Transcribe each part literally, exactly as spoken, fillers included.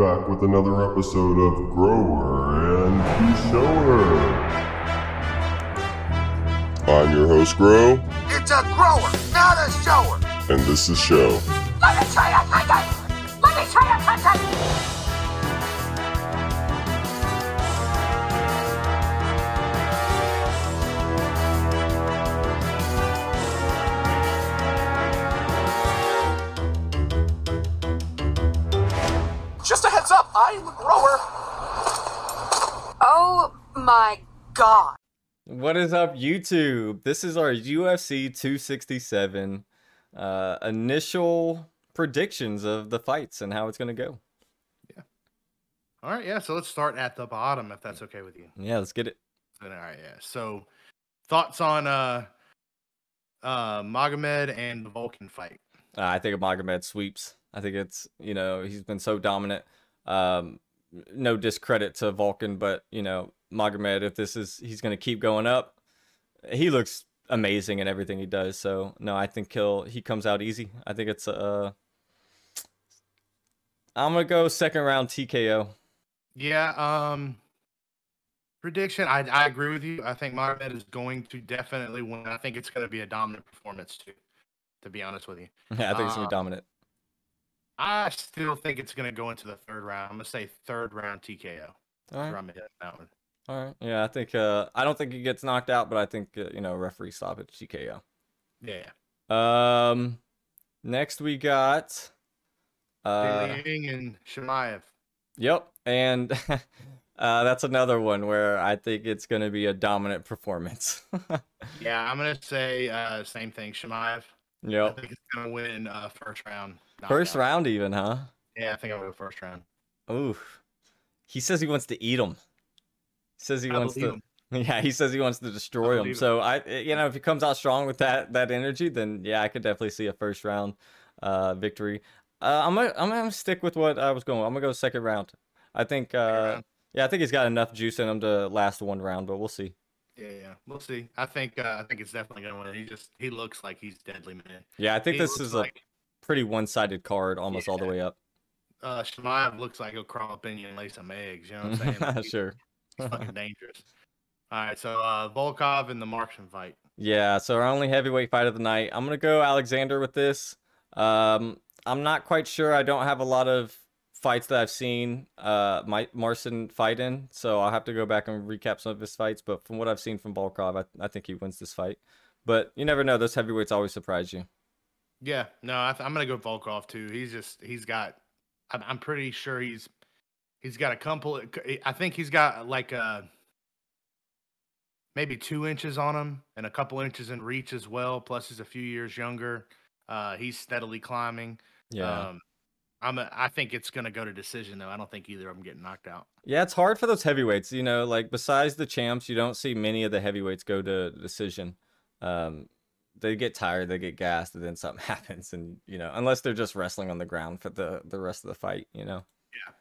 back with another episode of Grower and Shower. I'm your host, Grow. It's a grower, not a shower. And this is Show. Let me try a ticket! Let me try a ticket! Just a heads up, I'm a grower. Oh my god. What is up, YouTube? This is our U F C two sixty-seven uh, initial predictions of the fights and how it's going to go. Yeah. All right, yeah, so let's start at the bottom, if that's okay with you. Yeah, let's get it. All right, yeah. So, thoughts on uh, uh, Magomed and the Volkan fight? Uh, I think Magomed sweeps. I think it's, you know, he's been so dominant. Um, no discredit to Volkan, but, you know, Magomed, if this is, he's going to keep going up. He looks amazing in everything he does. So, no, I think he'll, he comes out easy. I think it's, uh, I'm going to go second round T K O. Yeah. Um, prediction, I, I agree with you. I think Magomed is going to definitely win. I think it's going to be a dominant performance, too, to be honest with you. Yeah, I think it's going to be dominant. I still think it's going to go into the third round. I'm going to say third round T K O. All right. I'm that one. All right. Yeah, I think uh, I don't think he gets knocked out, but I think, uh, you know, referee stoppage T K O. Yeah. Um, next we got uh, Ding and Chimaev. Yep. And uh, that's another one where I think it's going to be a dominant performance. Yeah, I'm going to say uh, same thing, Chimaev. Yep. I think it's going to win uh, first round. First out. round even, huh? Yeah, I think I'll go first round. Oof. He says he wants to eat him. He says he I wants to him. Yeah, he says he wants to destroy him. him. So I you know, if he comes out strong with that that energy, then yeah, I could definitely see a first round uh victory. Uh I'm gonna, I'm gonna stick with what I was going. I'm gonna go second round. I think uh yeah, I think he's got enough juice in him to last one round, but we'll see. Yeah, yeah, we'll see. I think uh, I think it's definitely gonna win. He just he looks like he's deadly, man. Yeah, I think he this is like a pretty one-sided card almost yeah. all the way up. Uh, Chimaev looks like he'll crawl up in you and lay some eggs. You know what I'm saying? Like, sure. He's fucking dangerous. All right, so uh, Volkov and the Marson fight. Yeah, so our only heavyweight fight of the night. I'm going to go Alexander with this. Um, I'm not quite sure. I don't have a lot of fights that I've seen uh, Mike Marson fight in, so I'll have to go back and recap some of his fights. But from what I've seen from Volkov, I, I think he wins this fight. But you never know. Those heavyweights always surprise you. Yeah, no, I th I'm gonna go Volkov too. He's just he's got. I'm, I'm pretty sure he's he's got a couple. I think he's got like a maybe two inches on him and a couple inches in reach as well. Plus, he's a few years younger. Uh, he's steadily climbing. Yeah, um, I'm. A, I think it's gonna go to decision though. I don't think either of them getting knocked out. Yeah, it's hard for those heavyweights. You know, like besides the champs, you don't see many of the heavyweights go to decision. Um, They get tired, they get gassed, and then something happens. And, you know, unless they're just wrestling on the ground for the, the rest of the fight, you know? Yeah.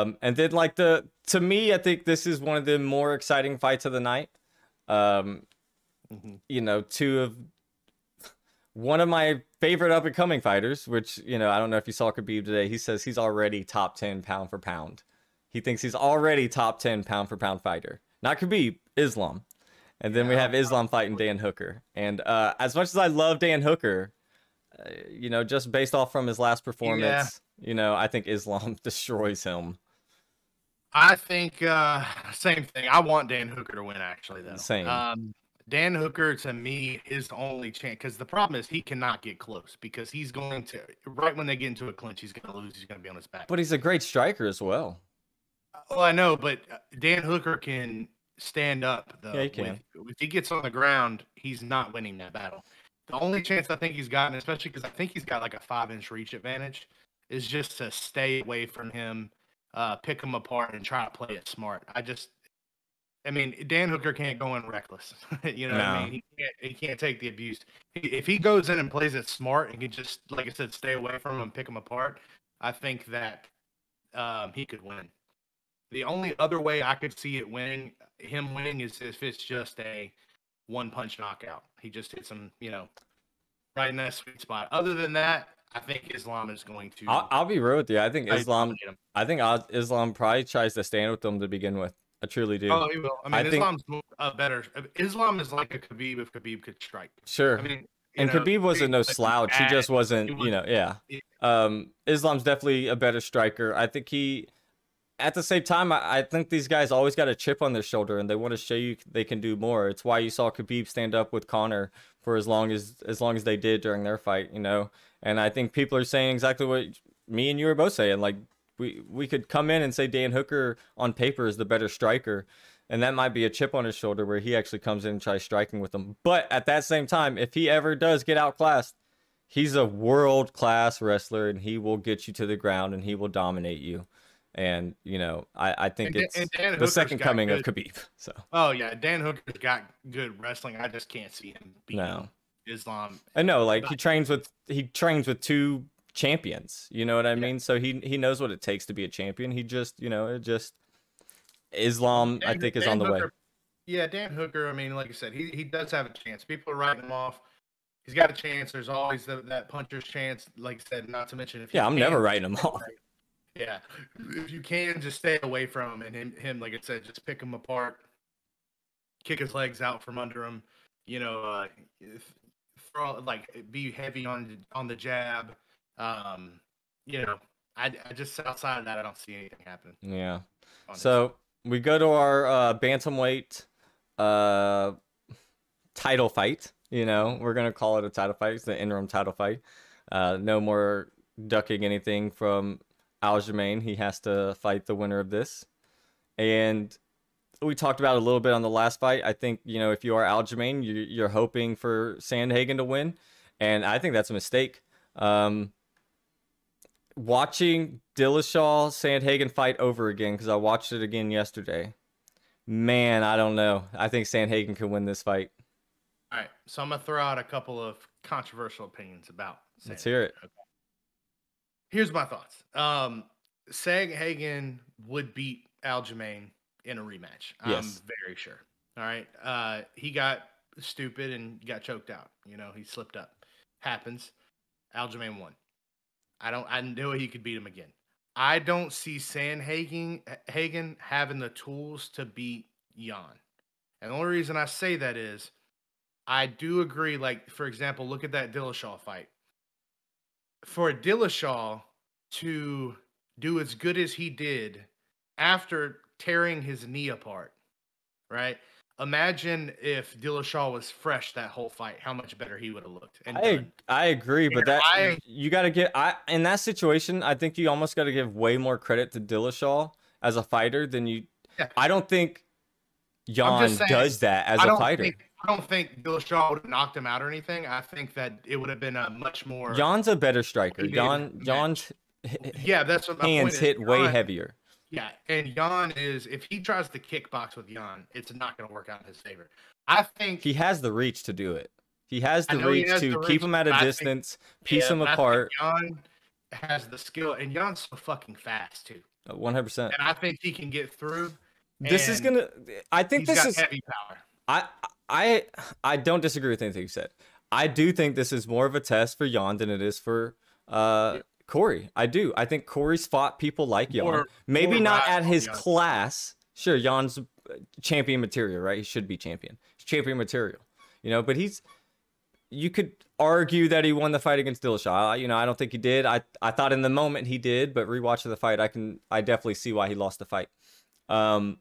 Um, and then, like, the to me, I think this is one of the more exciting fights of the night. Um, mm-hmm. You know, two of... One of my favorite up-and-coming fighters, which, you know, I don't know if you saw Khabib today. He says he's already top ten pound for pound. He thinks he's already top ten pound for pound fighter. Not Khabib, Islam. And then we have Islam fighting Dan Hooker. And uh, as much as I love Dan Hooker, uh, you know, just based off from his last performance, yeah. you know, I think Islam destroys him. I think uh, same thing. I want Dan Hooker to win, actually, though. Same. Um, Dan Hooker, to me, is the only chance. Because the problem is he cannot get close. Because he's going to, right when they get into a clinch, he's going to lose. He's going to be on his back. But he's a great striker as well. Well, I know, but Dan Hooker can... stand up though. Yeah, he can. If he gets on the ground, he's not winning that battle. The only chance I think he's gotten, especially because I think he's got like a five inch reach advantage, is just to stay away from him, uh, pick him apart, and try to play it smart. I just, I mean, Dan Hooker can't go in reckless. you know no. what I mean? He can't, he can't take the abuse. If he goes in and plays it smart and can just, like I said, stay away from him, pick him apart, I think that um, he could win. The only other way I could see it winning, him winning, is if it's just a one punch knockout. He just hits him, you know, right in that sweet spot. Other than that, I think Islam is going to. I'll, I'll be real with you. I think Islam. I think Islam probably tries to stand with them to begin with. I truly do. Oh, he will. I mean, I Islam's think, a better. Islam is like a Khabib if Khabib could strike. Sure. I mean, and know, Khabib wasn't no slouch. Bad. He just wasn't. Was, you know, yeah. Um, Islam's definitely a better striker. I think he. At the same time, I, I think these guys always got a chip on their shoulder, and they want to show you they can do more. It's why you saw Khabib stand up with Conor for as long as as long as they did during their fight, you know. And I think people are saying exactly what me and you were both saying. Like we we could come in and say Dan Hooker on paper is the better striker, and that might be a chip on his shoulder where he actually comes in and tries striking with them. But at that same time, if he ever does get outclassed, he's a world class wrestler, and he will get you to the ground and he will dominate you. And you know, I, I think and, it's and the Hooker's second coming good. of Khabib. So oh yeah, Dan Hooker's got good wrestling. I just can't see him beating no. Islam. I know, like but, he trains with he trains with two champions. You know what I yeah. mean? So he he knows what it takes to be a champion. He just you know it just Islam. Dan, I think Dan is on the Hooker, way. Yeah, Dan Hooker. I mean, like I said, he he does have a chance. People are writing him off. He's got a chance. There's always the, that puncher's chance. Like I said, not to mention if yeah, I'm can, never writing him off. Yeah, if you can, just stay away from him and him, him, like I said, just pick him apart, kick his legs out from under him, you know, uh, throw, like be heavy on on the jab. Um, you know, I, I just outside of that, I don't see anything happening. Yeah. Honestly. So we go to our uh, bantamweight uh, title fight. You know, we're going to call it a title fight. It's the interim title fight. Uh, no more ducking anything from Aljamain. He has to fight the winner of this, and we talked about it a little bit on the last fight. I think, you know, if you are Aljamain, you, you're hoping for Sandhagen to win, and I think that's a mistake. Um, watching Dillashaw Sandhagen fight over again, because I watched it again yesterday, man, I don't know. I think Sandhagen can win this fight. All right, so I'm gonna throw out a couple of controversial opinions about Sandhagen. Let's hear it. Okay. Here's my thoughts. Um, Sandhagen would beat Aljamain in a rematch. Yes. I'm very sure. All right. Uh, he got stupid and got choked out. You know, he slipped up. Happens. Aljamain won. I don't. I knew he could beat him again. I don't see Sandhagen Hagen having the tools to beat Yan. And the only reason I say that is, I do agree. Like for example, look at that Dillashaw fight. For Dillashaw to do as good as he did after tearing his knee apart, right? Imagine if Dillashaw was fresh that whole fight, how much better he would have looked. And I, I agree, and but that I, you got to get I in that situation. I think you almost got to give way more credit to Dillashaw as a fighter than you. Yeah. I don't think Yan saying, does that as I a fighter. Think, I don't think Dillashaw would have knocked him out or anything. I think that it would have been a much more. Jan's a better striker. Yan, Jan's yeah, that's what my hands hit Yan, way heavier. Yeah, and Yan is if he tries to kickbox with Yan, it's not going to work out in his favor. I think he has the reach to do it. He has the reach has to the keep reach, him at a distance, think, piece yeah, him apart. Yan has the skill, and Jan's so fucking fast too. One hundred percent. And I think he can get through. This is gonna. I think he's this got is heavy power. I. I I I don't disagree with anything you said. I do think this is more of a test for Yan than it is for uh, yeah. Corey. I do. I think Corey's fought people like Yan. More, Maybe more not at his Yan. class. Sure, Jan's champion material, right? He should be champion. He's champion material, you know. But he's. You could argue that he won the fight against Dillashaw. You know, I don't think he did. I I thought in the moment he did, but rewatching the fight, I can I definitely see why he lost the fight. Um.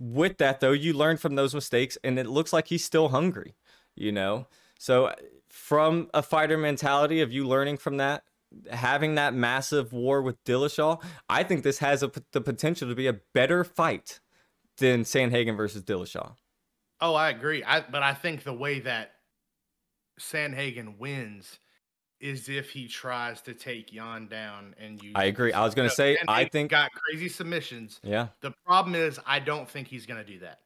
With that, though, you learn from those mistakes, and it looks like he's still hungry, you know? So from a fighter mentality of you learning from that, having that massive war with Dillashaw, I think this has a, the potential to be a better fight than Sandhagen versus Dillashaw. Oh, I agree. I, but I think the way that Sandhagen wins is if he tries to take Yan down and you. I agree. I was going to say, and I think got crazy submissions. Yeah. The problem is, I don't think he's going to do that.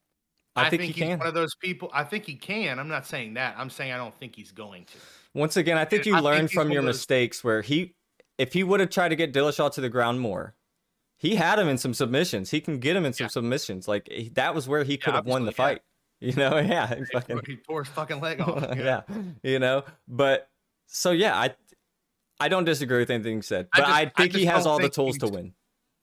I, I think, think he he's can. One of those people. I think he can. I'm not saying that. I'm saying I don't think he's going to. Once again, I think and you I learn think from your those... mistakes where he, if he would have tried to get Dillashaw to the ground more, he had him in some submissions. He can get him in some yeah. submissions. Like that was where he yeah, could have won the fight. Yeah. You know? Yeah. He, fucking... he tore his fucking leg off. Yeah. yeah. You know, but. So yeah, I I don't disagree with anything said, but I, just, I think I he has all the tools to win.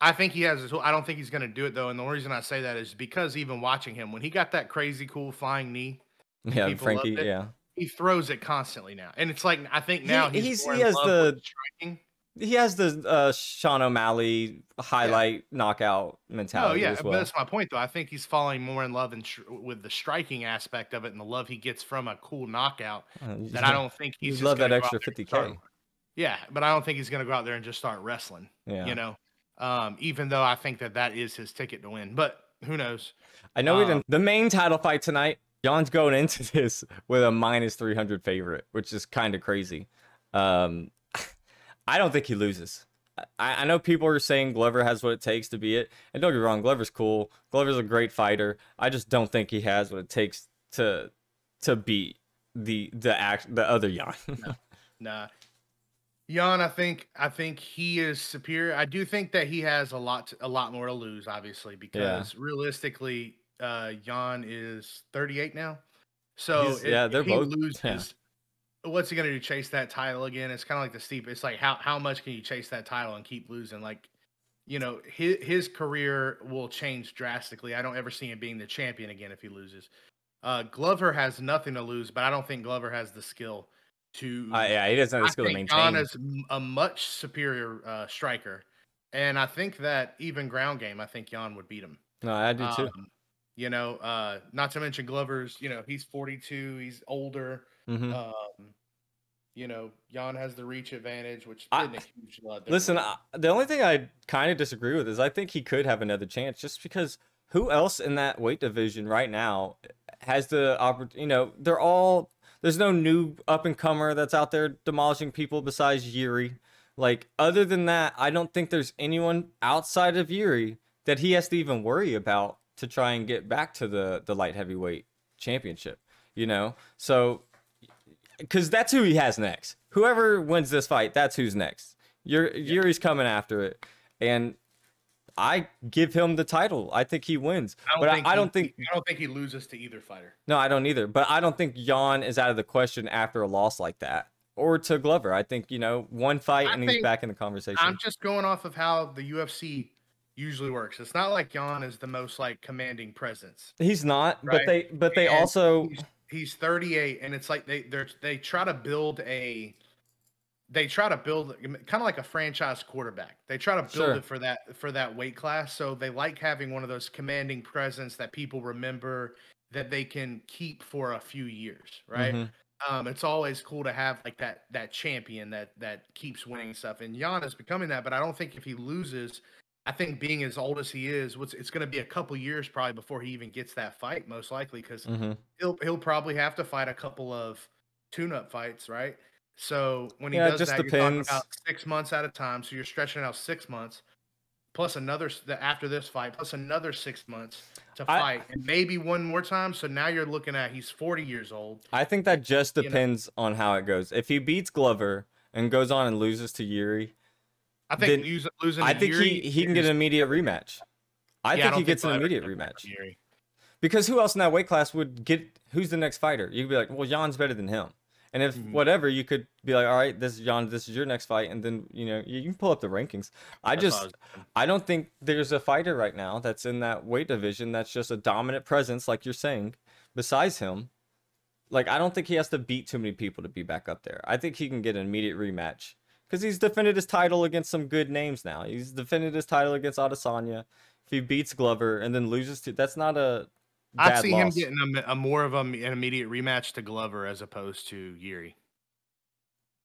I think he has his tool. I don't think he's going to do it, though. And the reason I say that is because even watching him, when he got that crazy cool flying knee, yeah, Frankie, it, yeah, he throws it constantly now. And it's like, I think now he, he's, he's he has the striking. He has the uh, Sean O'Malley highlight yeah. knockout mentality. Oh yeah, as well. But that's my point though. I think he's falling more in love in tr with the striking aspect of it and the love he gets from a cool knockout. Uh, that I don't think he's, he's love that extra fifty K. Yeah, but I don't think he's going to go out there and just start wrestling. Yeah, you know, um, even though I think that that is his ticket to win. But who knows? I know um, even the main title fight tonight. John's going into this with a minus three hundred favorite, which is kind of crazy. Um, I don't think he loses. I, I know people are saying Glover has what it takes to be it. And don't get me wrong, Glover's cool. Glover's a great fighter. I just don't think he has what it takes to to beat the the act the other Yan. no, nah. Yan, I think I think he is superior. I do think that he has a lot to, a lot more to lose, obviously, because yeah. realistically, uh Yan is thirty-eight now. So if, yeah, they're if both he loses, yeah. what's he gonna do? Chase that title again? It's kind of like the steep. It's like how how much can you chase that title and keep losing? Like, you know, his his career will change drastically. I don't ever see him being the champion again if he loses. Uh, Glover has nothing to lose, but I don't think Glover has the skill to. Uh, yeah, he doesn't have the skill to maintain. Yan is a much superior uh, striker, and I think that even ground game, I think Yan would beat him. No, I do too. Um, you know, uh, not to mention Glover's. You know, he's forty-two. He's older. Mm-hmm. Um, you know, Yan has the reach advantage, which I, didn't a huge lot. Listen, I, the only thing I kind of disagree with is I think he could have another chance, just because who else in that weight division right now has the opportunity? You know, they're all there's no new up and comer that's out there demolishing people besides Jiří. Like, other than that, I don't think there's anyone outside of Jiří that he has to even worry about to try and get back to the the light heavyweight championship. You know, so. Because that's who he has next. Whoever wins this fight, that's who's next. Your yeah. Yuri's coming after it, and I give him the title. I think he wins, I but I, I don't he, think I don't think he loses to either fighter. No, I don't either. But I don't think Yan is out of the question after a loss like that, or to Glover. I think you know one fight I and he's back in the conversation. I'm just going off of how the U F C usually works. It's not like Yan is the most like commanding presence. He's not, right? but they but they and also. He's thirty-eight, and it's like they they're, they try to build a they try to build kind of like a franchise quarterback. They try to build sure. it for that for that weight class. So they like having one of those commanding presence that people remember that they can keep for a few years, right? Mm-hmm. Um, it's always cool to have like that that champion that that keeps winning stuff. And Yan is becoming that, but I don't think if he loses, I think being as old as he is, what's it's going to be a couple years probably before he even gets that fight, most likely, because mm-hmm. he'll he'll probably have to fight a couple of tune-up fights, right? So when he yeah, does that, depends. You're talking about six months at a time, so you're stretching out six months plus another after this fight, plus another six months to fight, I, and maybe one more time. So now you're looking at he's forty years old. I think that just depends know. on how it goes. If he beats Glover and goes on and loses to Jiří. I think then, losing. I think Jiří, he, he can get an immediate rematch. I yeah, think I he gets think an immediate rematch. Because who else in that weight class would get? Who's the next fighter? You'd be like, well, Jan's better than him. And if mm-hmm. whatever, you could be like, all right, this is Yan. This is your next fight, and then you know you, you can pull up the rankings. I that's just, I don't think there's a fighter right now that's in that weight division that's just a dominant presence, like you're saying. Besides him, like I don't think he has to beat too many people to be back up there. I think he can get an immediate rematch. Because he's defended his title against some good names now. He's defended his title against Adesanya. If he beats Glover and then loses to... That's not a bad loss. I see him getting a, a more of a, an immediate rematch to Glover as opposed to Jiří.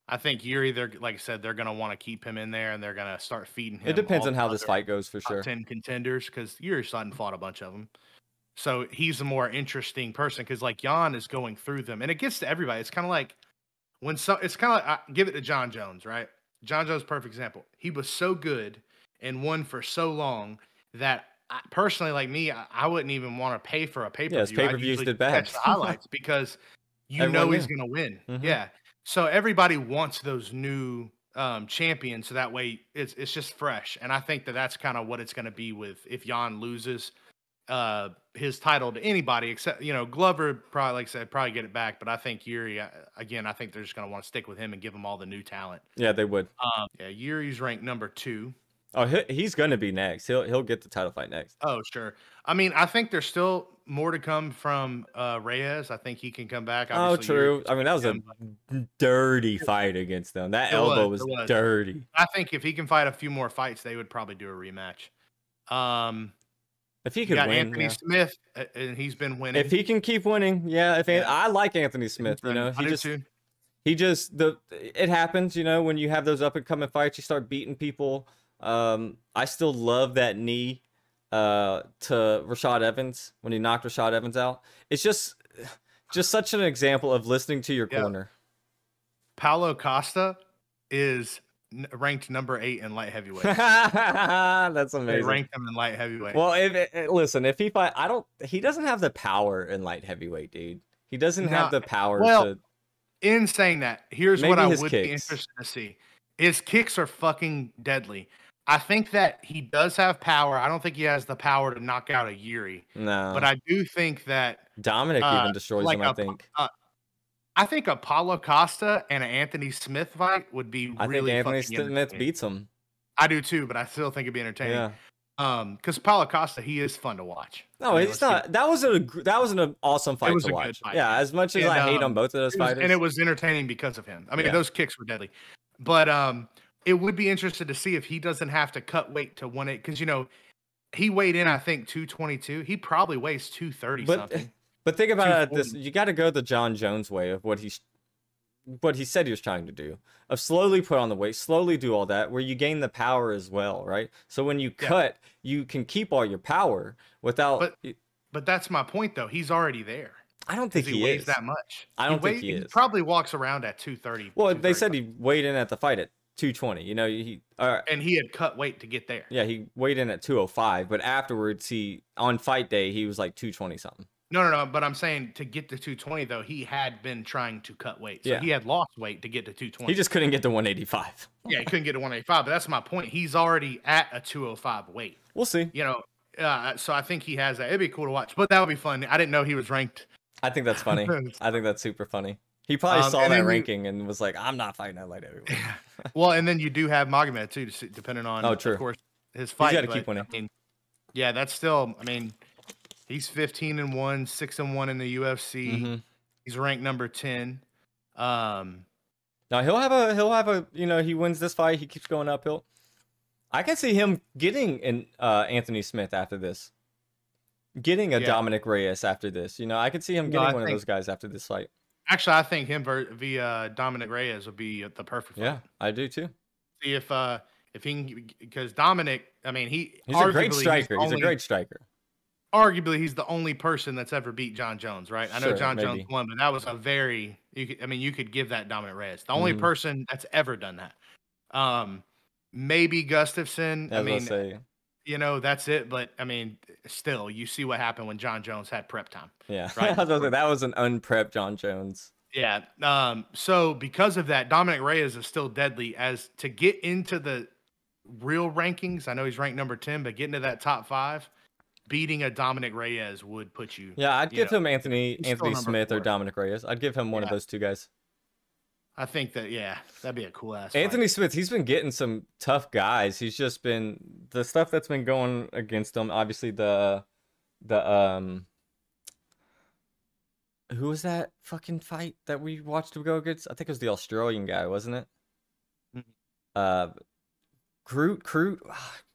I think Jiří, they're, like I said, they're going to want to keep him in there and they're going to start feeding him. It depends on how this fight goes for sure. ten contenders, because Yuri's not fought a bunch of them. So he's a more interesting person because like Yan is going through them. And it gets to everybody. It's kind of like... When so, it's kind of like, I give it to John Jones, right? John Jones, perfect example. He was so good and won for so long that I, personally, like me, I, I wouldn't even want to pay for a pay-per-view. Yeah, his pay-per-views did bad. Catch the highlights because you Everyone know he's going to win. Mm-hmm. Yeah. So everybody wants those new um, champions. So that way it's, it's just fresh. And I think that that's kind of what it's going to be with if Yan loses. uh, his title to anybody except, you know, Glover probably, like I said, probably get it back. But I think Jiří, again, I think they're just going to want to stick with him and give him all the new talent. Yeah, they would. Um, yeah, Jiří's ranked number two. Oh, he, he's going to be next. He'll he'll get the title fight next. Oh, sure. I mean, I think there's still more to come from uh, Reyes. I think he can come back. Obviously, oh, true. I mean, that was him. a dirty fight against them. That it elbow was, was, was dirty. I think if he can fight a few more fights, they would probably do a rematch. Um, if he could win, Anthony yeah. Smith, and he's been winning. If he can keep winning, yeah. If yeah. I like Anthony Smith, you know, he just. Too. He just the it happens, you know, when you have those up and coming fights, you start beating people. Um, I still love that knee uh, to Rashad Evans when he knocked Rashad Evans out. It's just just such an example of listening to your yeah. corner. Paolo Costa is ranked number eight in light heavyweight. That's amazing. They ranked him in light heavyweight. Well, if, if, listen, if he fight, I don't. He doesn't have the power in light heavyweight, dude. He doesn't now, have the power. Well, to... in saying that, here's Maybe what I would kicks. be interested to see. His kicks are fucking deadly. I think that he does have power. I don't think he has the power to knock out a Jiří. No. But I do think that... Dominic uh, even destroys like him, a, I think. Uh, I think a Paolo Costa and an Anthony Smith fight would be I really fucking I think Anthony Smith beats him. I do too, but I still think it'd be entertaining. Yeah. Because um, Paolo Costa, he is fun to watch. No, I mean, it's not. That was, a, that was an awesome fight to watch. Fight. Yeah, as much as and, I um, hate on both of those was, fighters. And it was entertaining because of him. I mean, yeah. those kicks were deadly. But um, it would be interesting to see if he doesn't have to cut weight to one eight because, you know, he weighed in, I think, two twenty-two. He probably weighs two thirty but, something. But think about this. You got to go the John Jones way of what he, what he said he was trying to do, of slowly put on the weight, slowly do all that, where you gain the power as well, right? So when you cut, yeah. you can keep all your power without... But, but that's my point, though. He's already there. I don't think he, he weighs is. that much. I don't he think weighed, he is. He probably walks around at two thirty. Well, they said he weighed in at the fight at two twenty. You know, he uh, and he had cut weight to get there. Yeah, he weighed in at two oh five, but afterwards, he on fight day he was like two twenty something. No, no, no. But I'm saying to get to two twenty though, he had been trying to cut weight, so yeah. he had lost weight to get to two twenty. He just couldn't get to one eighty-five. Yeah, he couldn't get to one eighty-five. But that's my point. He's already at a two oh five weight. We'll see. You know, uh, so I think he has that. It'd be cool to watch, but that would be fun. I didn't know he was ranked. I think that's funny. I think that's super funny. He probably um, saw that ranking you, and was like, I'm not fighting that light heavyweight. Well, and then you do have Magomed, too, depending on, oh, true. of course, his fight. He's got to keep winning. I mean, yeah, that's still, I mean, he's fifteen and one, six and one in the U F C. Mm-hmm. He's ranked number ten. Um, now, he'll have a, he'll have a, you know, he wins this fight. He keeps going uphill. I can see him getting an uh, Anthony Smith after this. Getting a yeah. Dominic Reyes after this, you know, I could see him getting no, one think, of those guys after this fight. Actually, I think him via Dominic Reyes would be the perfect fight. Yeah, I do too. See if uh, if he can, because Dominic, I mean, he he's a great striker. He's, he's only, a great striker. Arguably, he's the only person that's ever beat John Jones, right? I know sure, John maybe. Jones won, but that was a very. You could, I mean, you could give that Dominic Reyes, the only mm. person that's ever done that. Um, maybe Gustafson. As I mean. Say. You know, that's it. But, I mean, still, you see what happened when John Jones had prep time. Yeah. Right? That was an unprepped John Jones. Yeah. Um, so, because of that, Dominic Reyes is still deadly. As to get into the real rankings, I know he's ranked number ten, but getting to that top five, beating a Dominic Reyes would put you. Yeah, I'd give know, him Anthony Anthony Smith four. or Dominic Reyes. I'd give him one yeah. of those two guys. I think that, yeah, that'd be a cool ass fight. Anthony Smith, he's been getting some tough guys. He's just been, the stuff that's been going against him, obviously the, the, um, who was that fucking fight that we watched him go against? I think it was the Australian guy, wasn't it? Mm-hmm. Uh, Crute, Crute,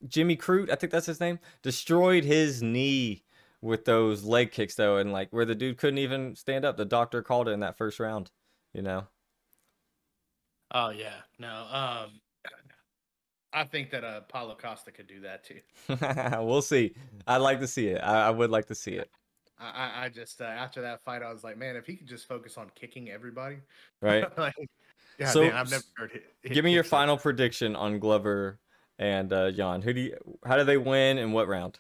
Jimmy Crute, I think that's his name, destroyed his knee with those leg kicks, though, and like where the dude couldn't even stand up. The doctor called it in that first round, you know? Oh, yeah. No, um, I think that uh, Paolo Costa could do that, too. We'll see. I'd like to see it. I, I would like to see it. I, I just, uh, after that fight, I was like, man, if he could just focus on kicking everybody. Right. Like, yeah, so, man, I've never heard it. it give me your final it. prediction on Glover and uh, Yan. Who do you, how do they win and what round?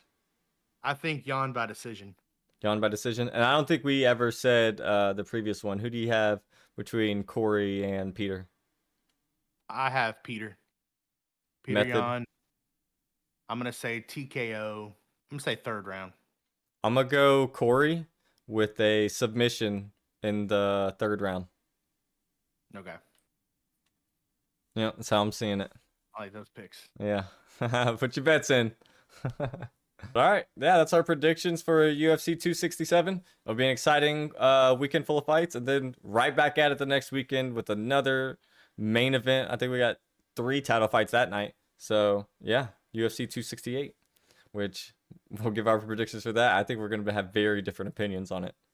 I think Yan by decision. Yan by decision. And I don't think we ever said uh, the previous one. Who do you have between Corey and Peter? I have Peter. Peter Yan. I'm going to say T K O. I'm going to say third round. I'm going to go Corey with a submission in the third round. Okay. Yeah, that's how I'm seeing it. I like those picks. Yeah. Put your bets in. All right, yeah, that's our predictions for U F C two sixty-seven. It'll be an exciting uh weekend full of fights, and then right back at it the next weekend with another main event. I think we got three title fights that night. So yeah, U F C two sixty-eight, which we'll give our predictions for that. I think we're going to have very different opinions on it.